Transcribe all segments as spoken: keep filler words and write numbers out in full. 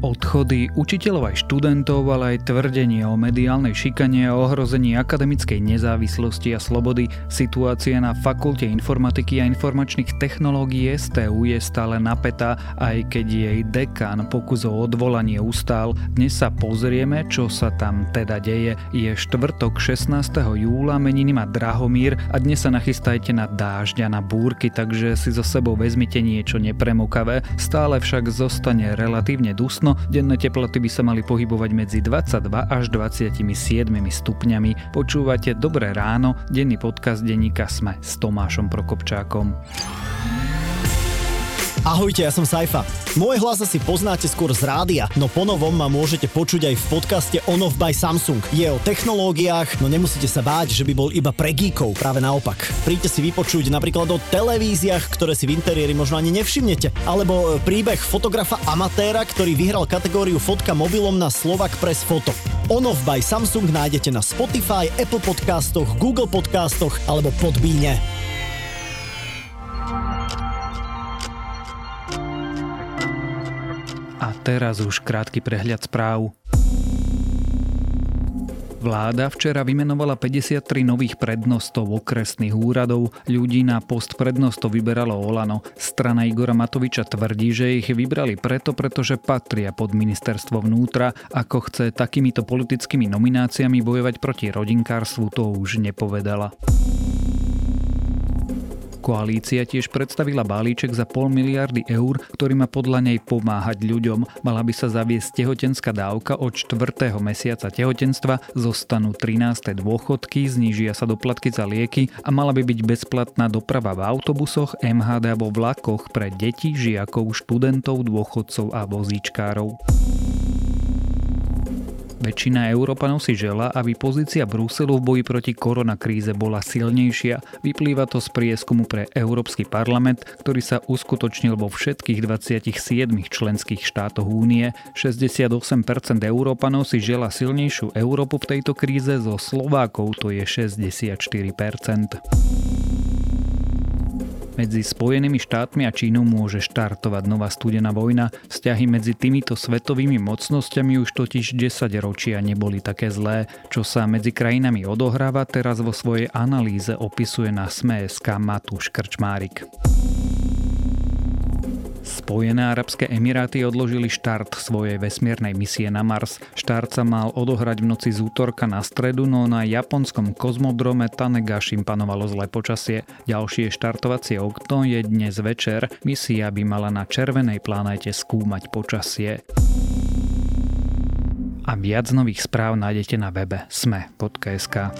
Odchody učiteľov aj študentov, ale aj tvrdenie o mediálnej šikane a ohrození akademickej nezávislosti a slobody. Situácia na Fakulte informatiky a informačných technológií es té ú je stále napätá, aj keď jej dekán pokus o odvolanie ustál. Dnes sa pozrieme, čo sa tam teda deje. Je štvrtok šestnásteho júla, meniny má Drahomír a dnes sa nachystajte na dážď a na búrky, takže si so sebou vezmite niečo nepremokavé. Stále však zostane relatívne dusno. Denné teploty by sa mali pohybovať medzi dvadsaťdva až dvadsaťsedem stupňami. Počúvate Dobré ráno, denný podcast Deníka Sme s Tomášom Prokopčákom. Ahojte, ja som Sajfa. Môj hlas asi poznáte skôr z rádia, no ponovom ma môžete počuť aj v podcaste On Off by Samsung. Je o technológiách, no nemusíte sa báť, že by bol iba pre geekov, práve naopak. Príďte si vypočuť napríklad o televíziách, ktoré si v interiéri možno ani nevšimnete, alebo príbeh fotografa amatéra, ktorý vyhral kategóriu fotka mobilom na Slovak Press Photo. On Off by Samsung nájdete na Spotify, Apple Podcastoch, Google Podcastoch alebo Podbíne. A teraz už krátky prehľad správ. Vláda včera vymenovala päťdesiattri nových prednostov okresných úradov. Ľudí na post prednostov vyberalo Olano. Strana Igora Matoviča tvrdí, že ich vybrali preto, pretože patria pod ministerstvo vnútra. Ako chce takýmito politickými nomináciami bojovať proti rodinkárstvu, to už nepovedala. Koalícia tiež predstavila balíček za pol miliardy eur, ktorý má podľa nej pomáhať ľuďom. Mala by sa zaviesť tehotenská dávka od štvrtého mesiaca tehotenstva, zostanú trináste dôchodky, znížia sa doplatky za lieky a mala by byť bezplatná doprava v autobusoch, em há dé a vo vlakoch pre deti, žiakov, študentov, dôchodcov a vozíčkárov. Väčšina Európanov si želá, aby pozícia Bruselu v boji proti koronakríze bola silnejšia. Vyplýva to z prieskumu pre Európsky parlament, ktorý sa uskutočnil vo všetkých dvadsiatich siedmich členských štátoch únie. šesťdesiatosem percent Európanov si želá silnejšiu Európu v tejto kríze, zo Slovákov to je šesťdesiatštyri percent. Medzi Spojenými štátmi a Čínou môže štartovať nová studená vojna. Vzťahy medzi týmito svetovými mocnosťami už totiž desaťročia neboli také zlé. Čo sa medzi krajinami odohráva, teraz vo svojej analýze opisuje na Sme.sk Matúš Krčmárik. Spojené Arabské Emiráty odložili štart svojej vesmiernej misie na Mars. Štart sa mal odohrať v noci z útorka na stredu, no na japonskom kozmodrome Tanegashima panovalo zlé počasie. Ďalšie štartovacie okno je dnes večer. Misia by mala na červenej planéte skúmať počasie. A viac nových správ nájdete na webe sme bodka es ká.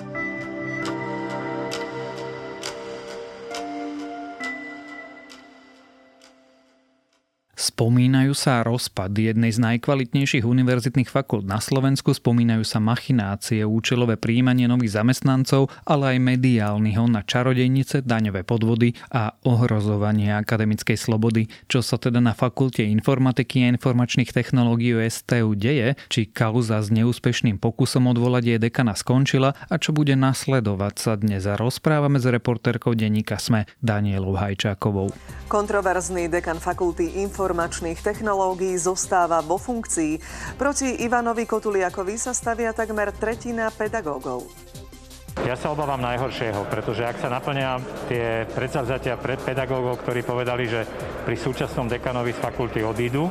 Spomínajú sa rozpad jednej z najkvalitnejších univerzitných fakult na Slovensku, spomínajú sa machinácie, účelové prijímanie nových zamestnancov, ale aj mediálny hon na čarodejnice, daňové podvody a ohrozovanie akademickej slobody. Čo sa teda na Fakulte informatiky a informačných technológií es té ú deje, či kauza s neúspešným pokusom odvolať jej dekana skončila a čo bude nasledovať, sa dnes rozprávame s reportérkou denníka Sme Danielou Hajčákovou. Kontroverzný dekan fakulty inform- informačných technológií zostáva vo funkcii. Proti Ivanovi Kotuliakovi sa stavia takmer tretina pedagógov. Ja sa obávam najhoršieho, pretože ak sa naplnia tie predsavzatia pred pedagógov, ktorí povedali, že pri súčasnom dekanovi z fakulty odídu,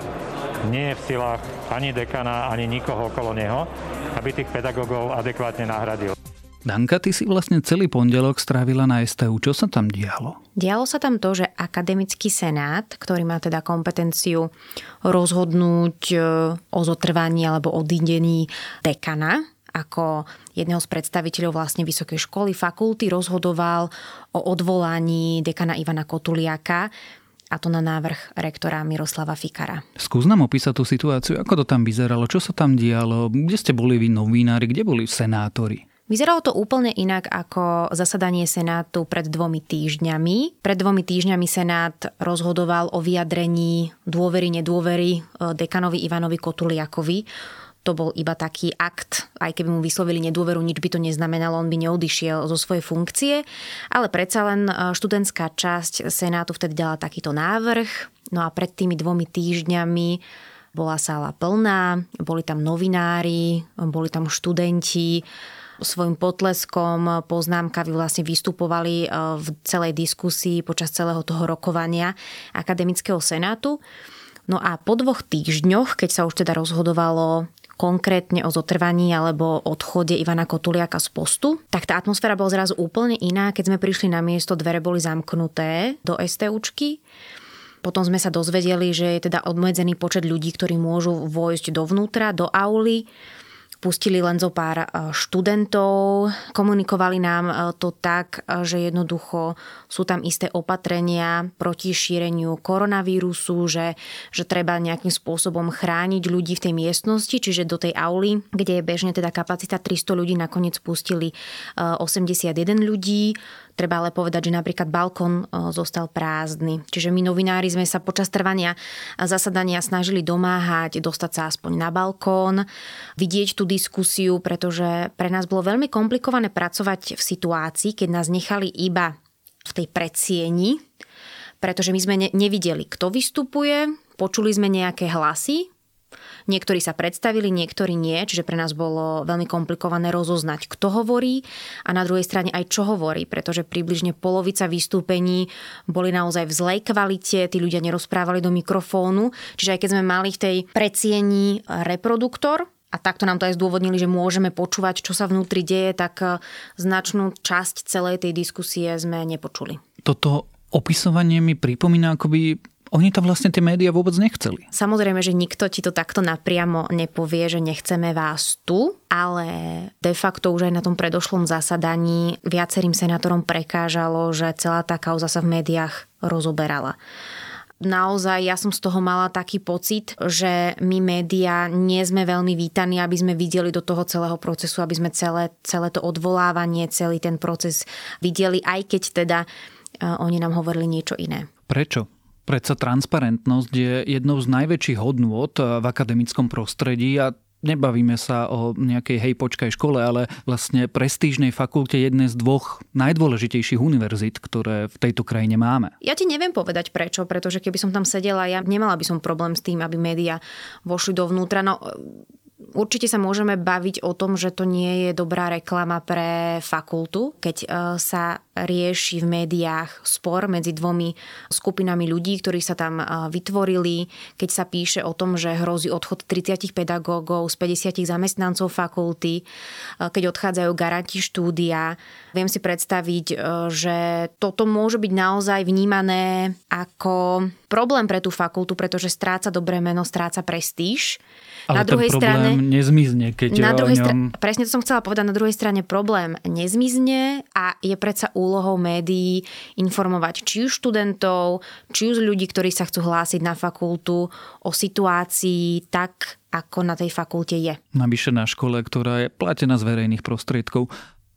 nie je v silách ani dekana, ani nikoho okolo neho, aby tých pedagógov adekvátne nahradil. Danka, ty si vlastne celý pondelok strávila na es té ú. Čo sa tam dialo? Dialo sa tam to, že akademický senát, ktorý má teda kompetenciu rozhodnúť o zotrvaní alebo odídení dekana ako jedného z predstaviteľov vlastne vysokej školy, fakulty, rozhodoval o odvolaní dekana Ivana Kotuliaka, a to na návrh rektora Miroslava Fikara. Skús nám opísať tú situáciu, ako to tam vyzeralo, čo sa tam dialo, kde ste boli vy novinári, kde boli senátori? Vyzeralo to úplne inak ako zasadanie Senátu pred dvomi týždňami. Pred dvomi týždňami Senát rozhodoval o vyjadrení dôvery, nedôvery dekanovi Ivanovi Kotuliakovi. To bol iba taký akt, aj keby mu vyslovili nedôveru, nič by to neznamenalo, on by neodišiel zo svojej funkcie. Ale predsa len študentská časť Senátu vtedy dala takýto návrh. No a pred tými dvomi týždňami bola sála plná, boli tam novinári, boli tam študenti. Svojím potleskom, poznámkami vlastne vystupovali v celej diskusii počas celého toho rokovania Akademického senátu. No a po dvoch týždňoch, keď sa už teda rozhodovalo konkrétne o zotrvaní alebo odchode Ivana Kotuliaka z postu, tak tá atmosféra bola zrazu úplne iná. Keď sme prišli na miesto, dvere boli zamknuté do STUčky. Potom sme sa dozvedeli, že je teda obmedzený počet ľudí, ktorí môžu vojsť dovnútra, do auly. Pustili len zo pár študentov, komunikovali nám to tak, že jednoducho sú tam isté opatrenia proti šíreniu koronavírusu, že, že treba nejakým spôsobom chrániť ľudí v tej miestnosti, čiže do tej auly, kde je bežne teda kapacita tristo ľudí, nakoniec pustili osemdesiatjeden ľudí. Treba ale povedať, že napríklad balkón zostal prázdny. Čiže my novinári sme sa počas trvania zasadania snažili domáhať, dostať sa aspoň na balkón, vidieť tú diskusiu, pretože pre nás bolo veľmi komplikované pracovať v situácii, keď nás nechali iba v tej predsieni, pretože my sme nevideli, kto vystupuje, počuli sme nejaké hlasy, niektorí sa predstavili, niektorí nie, čiže pre nás bolo veľmi komplikované rozoznať, kto hovorí a na druhej strane aj čo hovorí, pretože približne polovica vystúpení boli naozaj v zlej kvalite, tí ľudia nerozprávali do mikrofónu, čiže aj keď sme mali v tej predsieni reproduktor a takto nám to aj zdôvodnili, že môžeme počúvať, čo sa vnútri deje, tak značnú časť celej tej diskusie sme nepočuli. Toto opisovanie mi pripomína, akoby oni to vlastne tie médiá vôbec nechceli. Samozrejme, že nikto ti to takto napriamo nepovie, že nechceme vás tu, ale de facto už aj na tom predošlom zasadaní viacerým senátorom prekážalo, že celá tá kauza sa v médiách rozoberala. Naozaj, ja som z toho mala taký pocit, že my médiá nie sme veľmi vítaní, aby sme videli do toho celého procesu, aby sme celé, celé to odvolávanie, celý ten proces videli, aj keď teda uh, oni nám hovorili niečo iné. Prečo? Predsa transparentnosť je jednou z najväčších hodnôt v akademickom prostredí a nebavíme sa o nejakej hej počkaj škole, ale vlastne prestížnej fakulte jednej z dvoch najdôležitejších univerzít, ktoré v tejto krajine máme. Ja ti neviem povedať prečo, pretože keby som tam sedela, ja nemala by som problém s tým, aby médiá vošli dovnútra. No určite sa môžeme baviť o tom, že to nie je dobrá reklama pre fakultu, keď sa rieši v médiách spor medzi dvomi skupinami ľudí, ktorí sa tam vytvorili, keď sa píše o tom, že hrozí odchod tridsať pedagógov z päťdesiat zamestnancov fakulty, keď odchádzajú garanti štúdia. Viem si predstaviť, že toto môže byť naozaj vnímané ako problém pre tú fakultu, pretože stráca dobré meno, stráca prestíž. Ale na druhej strane nezmizne, keď na druhej o ňom... Presne to som chcela povedať, na druhej strane problém nezmizne a je predsa úlohou médií informovať či už študentov, či už ľudí, ktorí sa chcú hlásiť na fakultu o situácii tak, ako na tej fakulte je. Navyše na škole, ktorá je platená z verejných prostriedkov.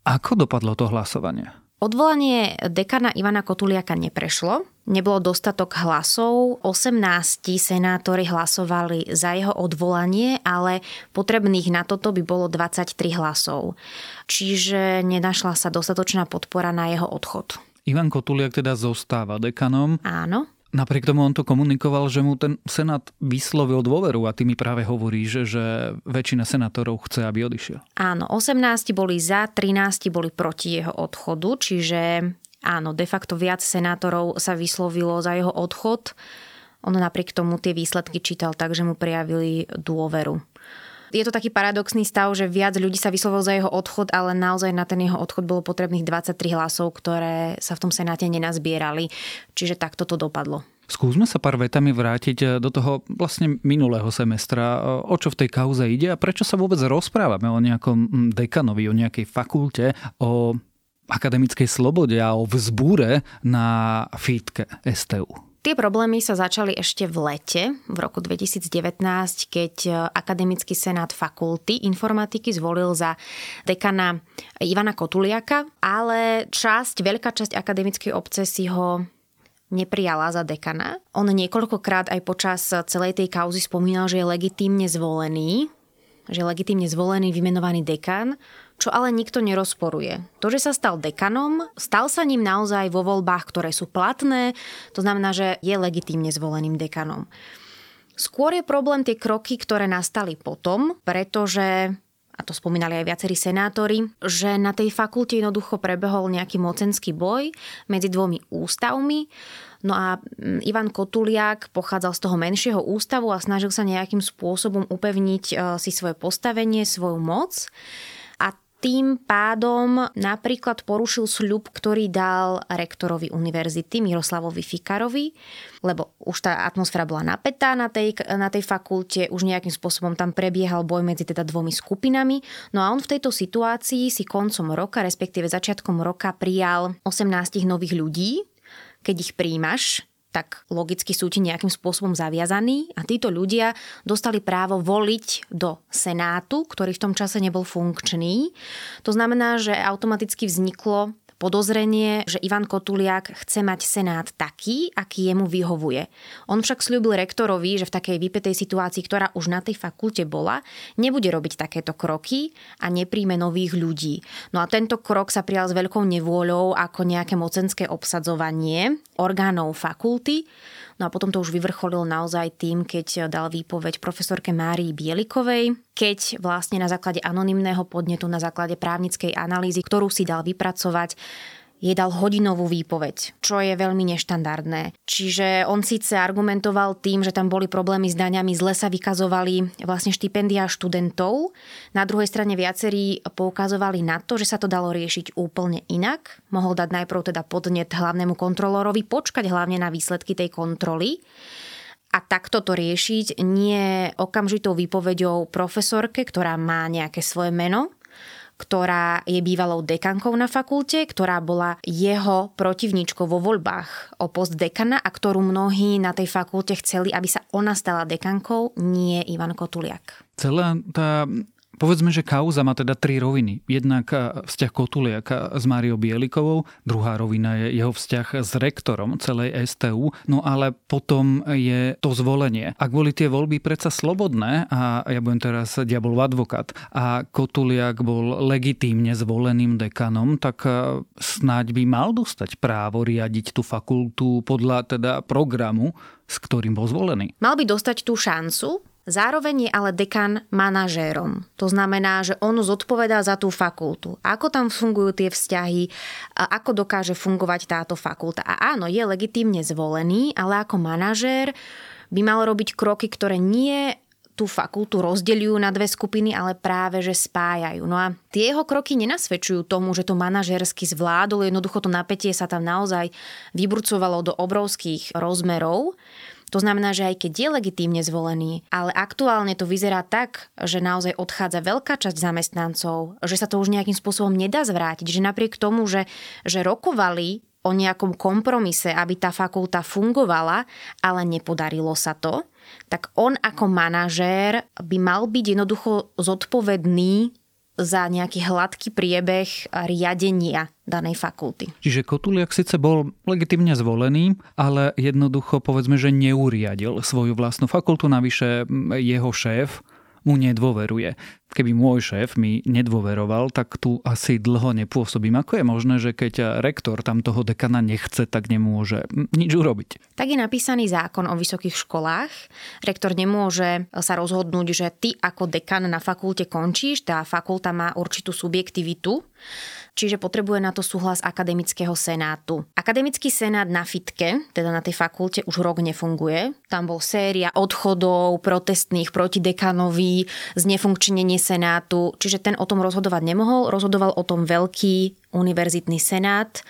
Ako dopadlo to hlasovanie? Odvolanie dekana Ivana Kotuliaka neprešlo. Nebolo dostatok hlasov. osemnásť senátori hlasovali za jeho odvolanie, ale potrebných na toto by bolo dvadsaťtri hlasov. Čiže nenašla sa dostatočná podpora na jeho odchod. Ivan Kotuliak teda zostáva dekanom. Áno. Napriek tomu on to komunikoval, že mu ten senát vyslovil dôveru a ty mi práve hovoríš, že väčšina senátorov chce, aby odišiel. Áno, osemnásť boli za, trinásť boli proti jeho odchodu, čiže áno, de facto viac senátorov sa vyslovilo za jeho odchod. On napriek tomu tie výsledky čítal tak, že mu prejavili dôveru. Je to taký paradoxný stav, že viac ľudí sa vyslovilo za jeho odchod, ale naozaj na ten jeho odchod bolo potrebných dvadsaťtri hlasov, ktoré sa v tom senáte nenazbierali. Čiže takto to dopadlo. Skúsme sa pár vetami vrátiť do toho vlastne minulého semestra. O čo v tej kauze ide a prečo sa vôbec rozprávame o nejakom dekanovi, o nejakej fakulte, o akademickej slobode a o vzbúre na fítke es té ú? Tie problémy sa začali ešte v lete, v roku dvetisícdevätnásť, keď Akademický senát fakulty informatiky zvolil za dekana Ivana Kotuliaka, ale časť, veľká časť akademickej obce si ho neprijala za dekana. On niekoľkokrát aj počas celej tej kauzy spomínal, že je legitímne zvolený, že je legitímne zvolený, vymenovaný dekan, čo ale nikto nerozporuje. To, že sa stal dekanom, stal sa ním naozaj vo voľbách, ktoré sú platné, to znamená, že je legitímne zvoleným dekanom. Skôr je problém tie kroky, ktoré nastali potom, pretože, a to spomínali aj viacerí senátori, že na tej fakulte jednoducho prebehol nejaký mocenský boj medzi dvomi ústavmi. No a Ivan Kotuliak pochádzal z toho menšieho ústavu a snažil sa nejakým spôsobom upevniť si svoje postavenie, svoju moc. A tým pádom napríklad porušil sľub, ktorý dal rektorovi univerzity Miroslavovi Fikarovi, lebo už tá atmosféra bola napätá na tej, na tej fakulte, už nejakým spôsobom tam prebiehal boj medzi teda dvomi skupinami. No a on v tejto situácii si koncom roka, respektíve začiatkom roka prijal osemnásť nových ľudí. Keď ich prijímaš, tak logicky sú ti nejakým spôsobom zaviazaní a títo ľudia dostali právo voliť do Senátu, ktorý v tom čase nebol funkčný. To znamená, že automaticky vzniklo podozrenie, že Ivan Kotuliak chce mať Senát taký, aký jemu vyhovuje. On však sľúbil rektorovi, že v takej vypätej situácii, ktorá už na tej fakulte bola, nebude robiť takéto kroky a nepríjme nových ľudí. No a tento krok sa prijal s veľkou nevôľou ako nejaké mocenské obsadzovanie orgánov fakulty. No a potom to už vyvrcholil naozaj tým, keď dal výpoveď profesorke Márii Bielikovej, keď vlastne na základe anonymného podnetu, na základe právnickej analýzy, ktorú si dal vypracovať, jej dal hodinovú výpoveď, čo je veľmi neštandardné. Čiže on síce argumentoval tým, že tam boli problémy s daňami, zle sa vykazovali vlastne štipendia študentov. Na druhej strane viacerí poukazovali na to, že sa to dalo riešiť úplne inak. Mohol dať najprv teda podnet hlavnému kontrolórovi, počkať hlavne na výsledky tej kontroly a takto to riešiť nie okamžitou výpoveďou profesorke, ktorá má nejaké svoje meno, ktorá je bývalou dekankou na fakulte, ktorá bola jeho protivníčkou vo voľbách o post dekana a ktorú mnohí na tej fakulte chceli, aby sa ona stala dekankou, nie Ivan Kotuliak. Celá tá, povedzme, že kauza má teda tri roviny. Jednak vzťah Kotuliaka s Máriou Bielikovou, druhá rovina je jeho vzťah s rektorom celej es té ú, no ale potom je to zvolenie. Ak boli tie voľby predsa slobodné, a ja budem teraz diabolov advokát, a Kotuliak bol legitímne zvoleným dekanom, tak snáď by mal dostať právo riadiť tú fakultu podľa teda programu, s ktorým bol zvolený. Mal by dostať tú šancu. Zároveň je ale dekan manažérom. To znamená, že on zodpovedá za tú fakultu. Ako tam fungujú tie vzťahy, ako dokáže fungovať táto fakulta. A áno, je legitímne zvolený, ale ako manažér by mal robiť kroky, ktoré nie tú fakultu rozdeľujú na dve skupiny, ale práve že spájajú. No a tie jeho kroky nenasvedčujú tomu, že to manažersky zvládol. Jednoducho to napätie sa tam naozaj vyburcovalo do obrovských rozmerov. To znamená, že aj keď je legitímne zvolený, ale aktuálne to vyzerá tak, že naozaj odchádza veľká časť zamestnancov, že sa to už nejakým spôsobom nedá zvrátiť, že napriek tomu, že, že rokovali o nejakom kompromise, aby tá fakulta fungovala, ale nepodarilo sa to, tak on ako manažér by mal byť jednoducho zodpovedný za nejaký hladký priebeh riadenia danej fakulty. Čiže Kotuliak síce bol legitimne zvolený, ale jednoducho povedzme, že neuriadil svoju vlastnú fakultu, navyše jeho šéf mu nedôveruje. Keby môj šéf mi nedôveroval, tak tu asi dlho nepôsobím. Ako je možné, že keď rektor tam toho dekana nechce, tak nemôže nič urobiť? Tak je napísaný zákon o vysokých školách. Rektor nemôže sa rozhodnúť, že ty ako dekan na fakulte končíš. Tá fakulta má určitú subjektivitu, čiže potrebuje na to súhlas akademického senátu. Akademický senát na fitke, teda na tej fakulte, už rok nefunguje. Tam bol séria odchodov protestných proti dekanovi, z nefunkčnenie senátu, čiže ten o tom rozhodovať nemohol, rozhodoval o tom veľký univerzitný senát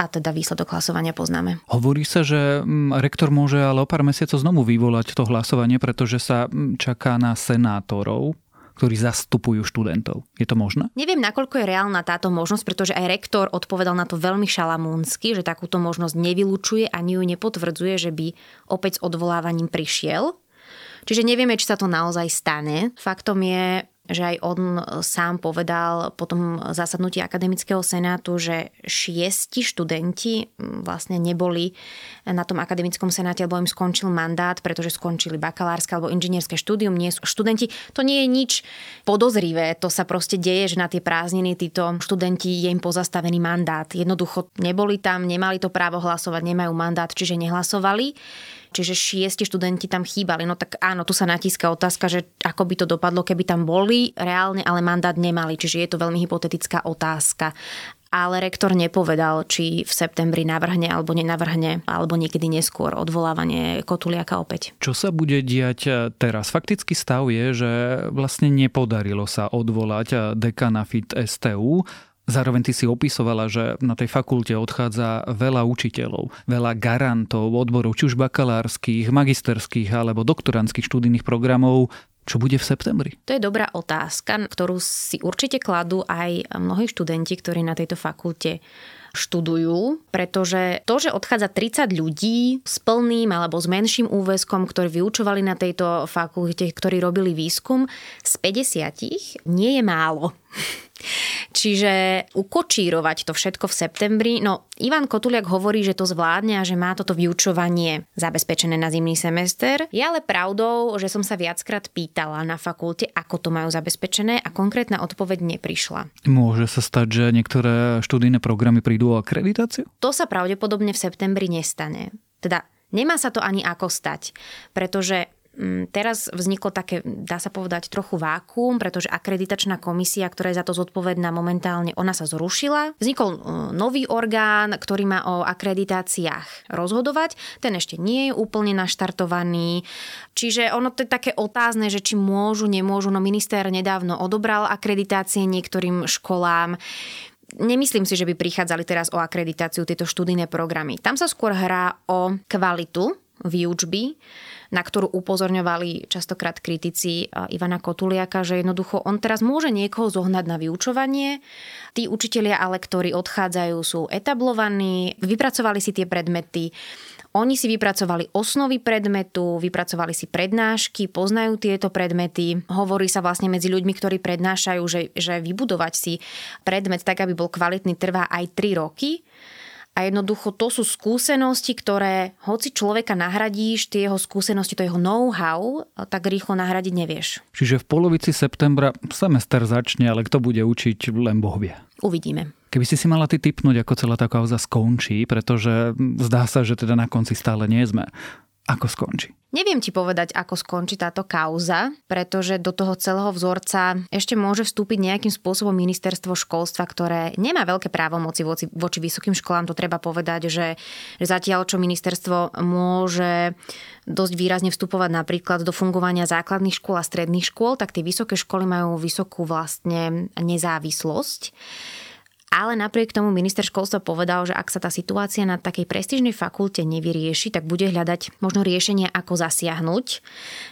a teda výsledok hlasovania poznáme. Hovorí sa, že rektor môže ale o pár mesiacov znovu vyvolať to hlasovanie, pretože sa čaká na senátorov, ktorí zastupujú študentov. Je to možné? Neviem, nakoľko je reálna táto možnosť, pretože aj rektor odpovedal na to veľmi šalamúnsky, že takúto možnosť nevylučuje ani ju nepotvrdzuje, že by opäť s odvolávaním prišiel. Čiže nevieme, či sa to naozaj stane. Faktom je, že aj on sám povedal po tom zasadnutí akademického senátu, že šiesti študenti vlastne neboli na tom akademickom senáte, lebo im skončil mandát, pretože skončili bakalárske alebo inžinierské štúdium. Nie sú študenti. To nie je nič podozrivé. To sa proste deje, že na tie prázdniny títo študenti je im pozastavený mandát. Jednoducho neboli tam, nemali to právo hlasovať, nemajú mandát, čiže nehlasovali. čiže šiesti študenti tam chýbali. No tak áno, tu sa natíska otázka, že ako by to dopadlo, keby tam boli reálne, ale mandát nemali. Čiže je to veľmi hypotetická otázka. Ale rektor nepovedal, či v septembri navrhne alebo nenavrhne, alebo niekedy neskôr odvolávanie Kotuliaka opäť. Čo sa bude diať teraz? Faktický stav je, že vlastne nepodarilo sa odvolať dekana ef í té es té ú. Zároveň ty si opisovala, že na tej fakulte odchádza veľa učiteľov, veľa garantov odborov, či už bakalárskych, magisterských alebo doktorandských študijných programov. Čo bude v septembri? To je dobrá otázka, ktorú si určite kladú aj mnohí študenti, ktorí na tejto fakulte študujú, pretože to, že odchádza tridsať ľudí s plným alebo s menším úväzkom, ktorí vyučovali na tejto fakulte, ktorí robili výskum, z päťdesiat nie je málo. Čiže ukočírovať to všetko v septembri. No, Ivan Kotuliak hovorí, že to zvládne a že má toto vyučovanie zabezpečené na zimný semester. Je ale pravdou, že som sa viackrát pýtala na fakulte, ako to majú zabezpečené a konkrétna odpoveď neprišla. Môže sa stať, že niektoré študijné programy prídu o akreditáciu? To sa pravdepodobne v septembri nestane. Teda nemá sa to ani ako stať, pretože teraz vzniklo také, dá sa povedať, trochu vákuum, pretože akreditačná komisia, ktorá je za to zodpovedná momentálne, ona sa zrušila. Vznikol nový orgán, ktorý má o akreditáciách rozhodovať. Ten ešte nie je úplne naštartovaný. Čiže ono to je také otázne, že či môžu, nemôžu. No minister nedávno odobral akreditácie niektorým školám. Nemyslím si, že by prichádzali teraz o akreditáciu tieto študijné programy. Tam sa skôr hrá o kvalitu výučby, na ktorú upozorňovali častokrát kritici Ivana Kotuliaka, že jednoducho on teraz môže niekoho zohnať na vyučovanie. Tí učitelia ale, ktorí odchádzajú, sú etablovaní, vypracovali si tie predmety, oni si vypracovali osnovy predmetu, vypracovali si prednášky, poznajú tieto predmety. Hovorí sa vlastne medzi ľuďmi, ktorí prednášajú, že, že vybudovať si predmet tak, aby bol kvalitný, trvá aj tri roky. A jednoducho to sú skúsenosti, ktoré hoci človeka nahradíš, tie jeho skúsenosti, to jeho know-how, tak rýchlo nahradiť nevieš. Čiže v polovici septembra semester začne, ale kto bude učiť, len Boh vie. Uvidíme. Keby si si mala ty tipnúť, ako celá tá kauza skončí, pretože zdá sa, že teda na konci stále nie sme. Ako skončí? Neviem ti povedať, ako skončí táto kauza, pretože do toho celého vzorca ešte môže vstúpiť nejakým spôsobom ministerstvo školstva, ktoré nemá veľké právomoci voči, voči vysokým školám. To treba povedať, že, že zatiaľ, čo ministerstvo môže dosť výrazne vstupovať napríklad do fungovania základných škôl a stredných škôl, tak tie vysoké školy majú vysokú vlastne nezávislosť. Ale napriek tomu minister školstva povedal, že ak sa tá situácia na takej prestížnej fakulte nevyrieši, tak bude hľadať možno riešenia, ako zasiahnuť.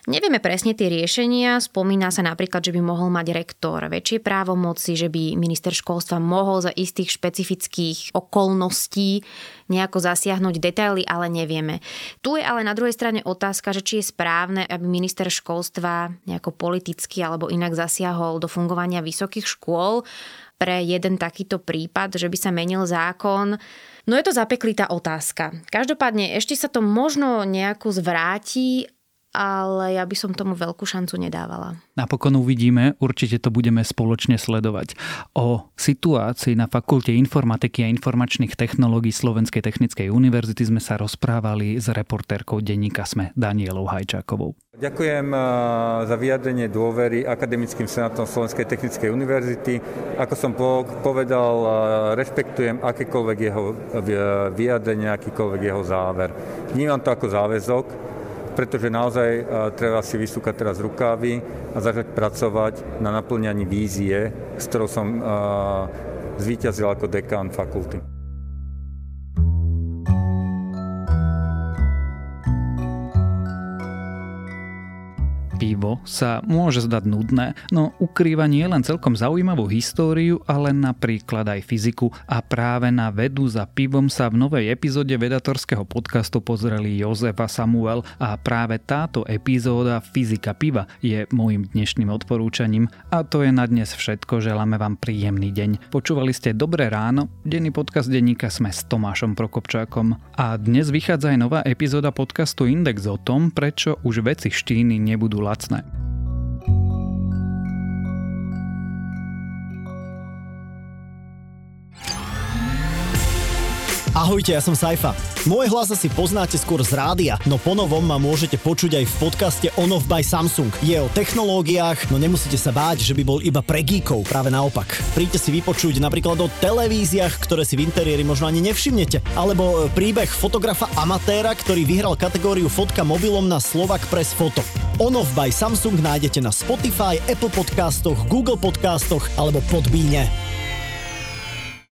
Nevieme presne tie riešenia. Spomína sa napríklad, že by mohol mať rektor väčšie právomoci, že by minister školstva mohol za istých špecifických okolností nejako zasiahnuť, detaily ale nevieme. Tu je ale na druhej strane otázka, že či je správne, aby minister školstva nejako politicky alebo inak zasiahol do fungovania vysokých škôl pre jeden takýto prípad, že by sa menil zákon. No je to zapeklitá otázka. Každopádne ešte sa to možno nejako zvráti, ale ja by som tomu veľkú šancu nedávala. Napokon uvidíme, určite to budeme spoločne sledovať. O situácii na Fakulte informatiky a informačných technológií Slovenskej technickej univerzity sme sa rozprávali s reportérkou denníka Sme Danielou Hajčákovou. Ďakujem za vyjadrenie dôvery akademickým senátom Slovenskej technickej univerzity. Ako som povedal, rešpektujem akékoľvek jeho vyjadrenie, akýkoľvek jeho záver. Vnímam to ako záväzok, pretože naozaj treba si vysúkať teraz rukávy a začať pracovať na naplňaní vízie, s ktorou som zvíťazil ako dekán fakulty. Pivo sa môže zdať nudné, no ukrýva nie len celkom zaujímavú históriu, ale napríklad aj fyziku. A práve na vedu za pivom sa v novej epizóde vedatorského podcastu pozreli Jozef a Samuel a práve táto epizóda Fyzika piva je môjim dnešným odporúčaním. A to je na dnes všetko, želáme vám príjemný deň. Počúvali ste Dobré ráno, denný podcast denníka Sme s Tomášom Prokopčákom. A dnes vychádza aj nová epizóda podcastu Index o tom, prečo už veci z Číny nebudú lacné. Ahojte, ja som Sajfa. Môj hlas asi poznáte skôr z rádia, no ponovom ma môžete počuť aj v podcaste On Off by Samsung. Je o technológiách, no nemusíte sa báť, že by bol iba pre geekov, práve naopak. Príďte si vypočuť napríklad o televíziách, ktoré si v interiéri možno ani nevšimnete, alebo príbeh fotografa amatéra, ktorý vyhral kategóriu fotka mobilom na Slovak Press Photo. On Off by Samsung nájdete na Spotify, Apple Podcastoch, Google Podcastoch alebo Podbíne.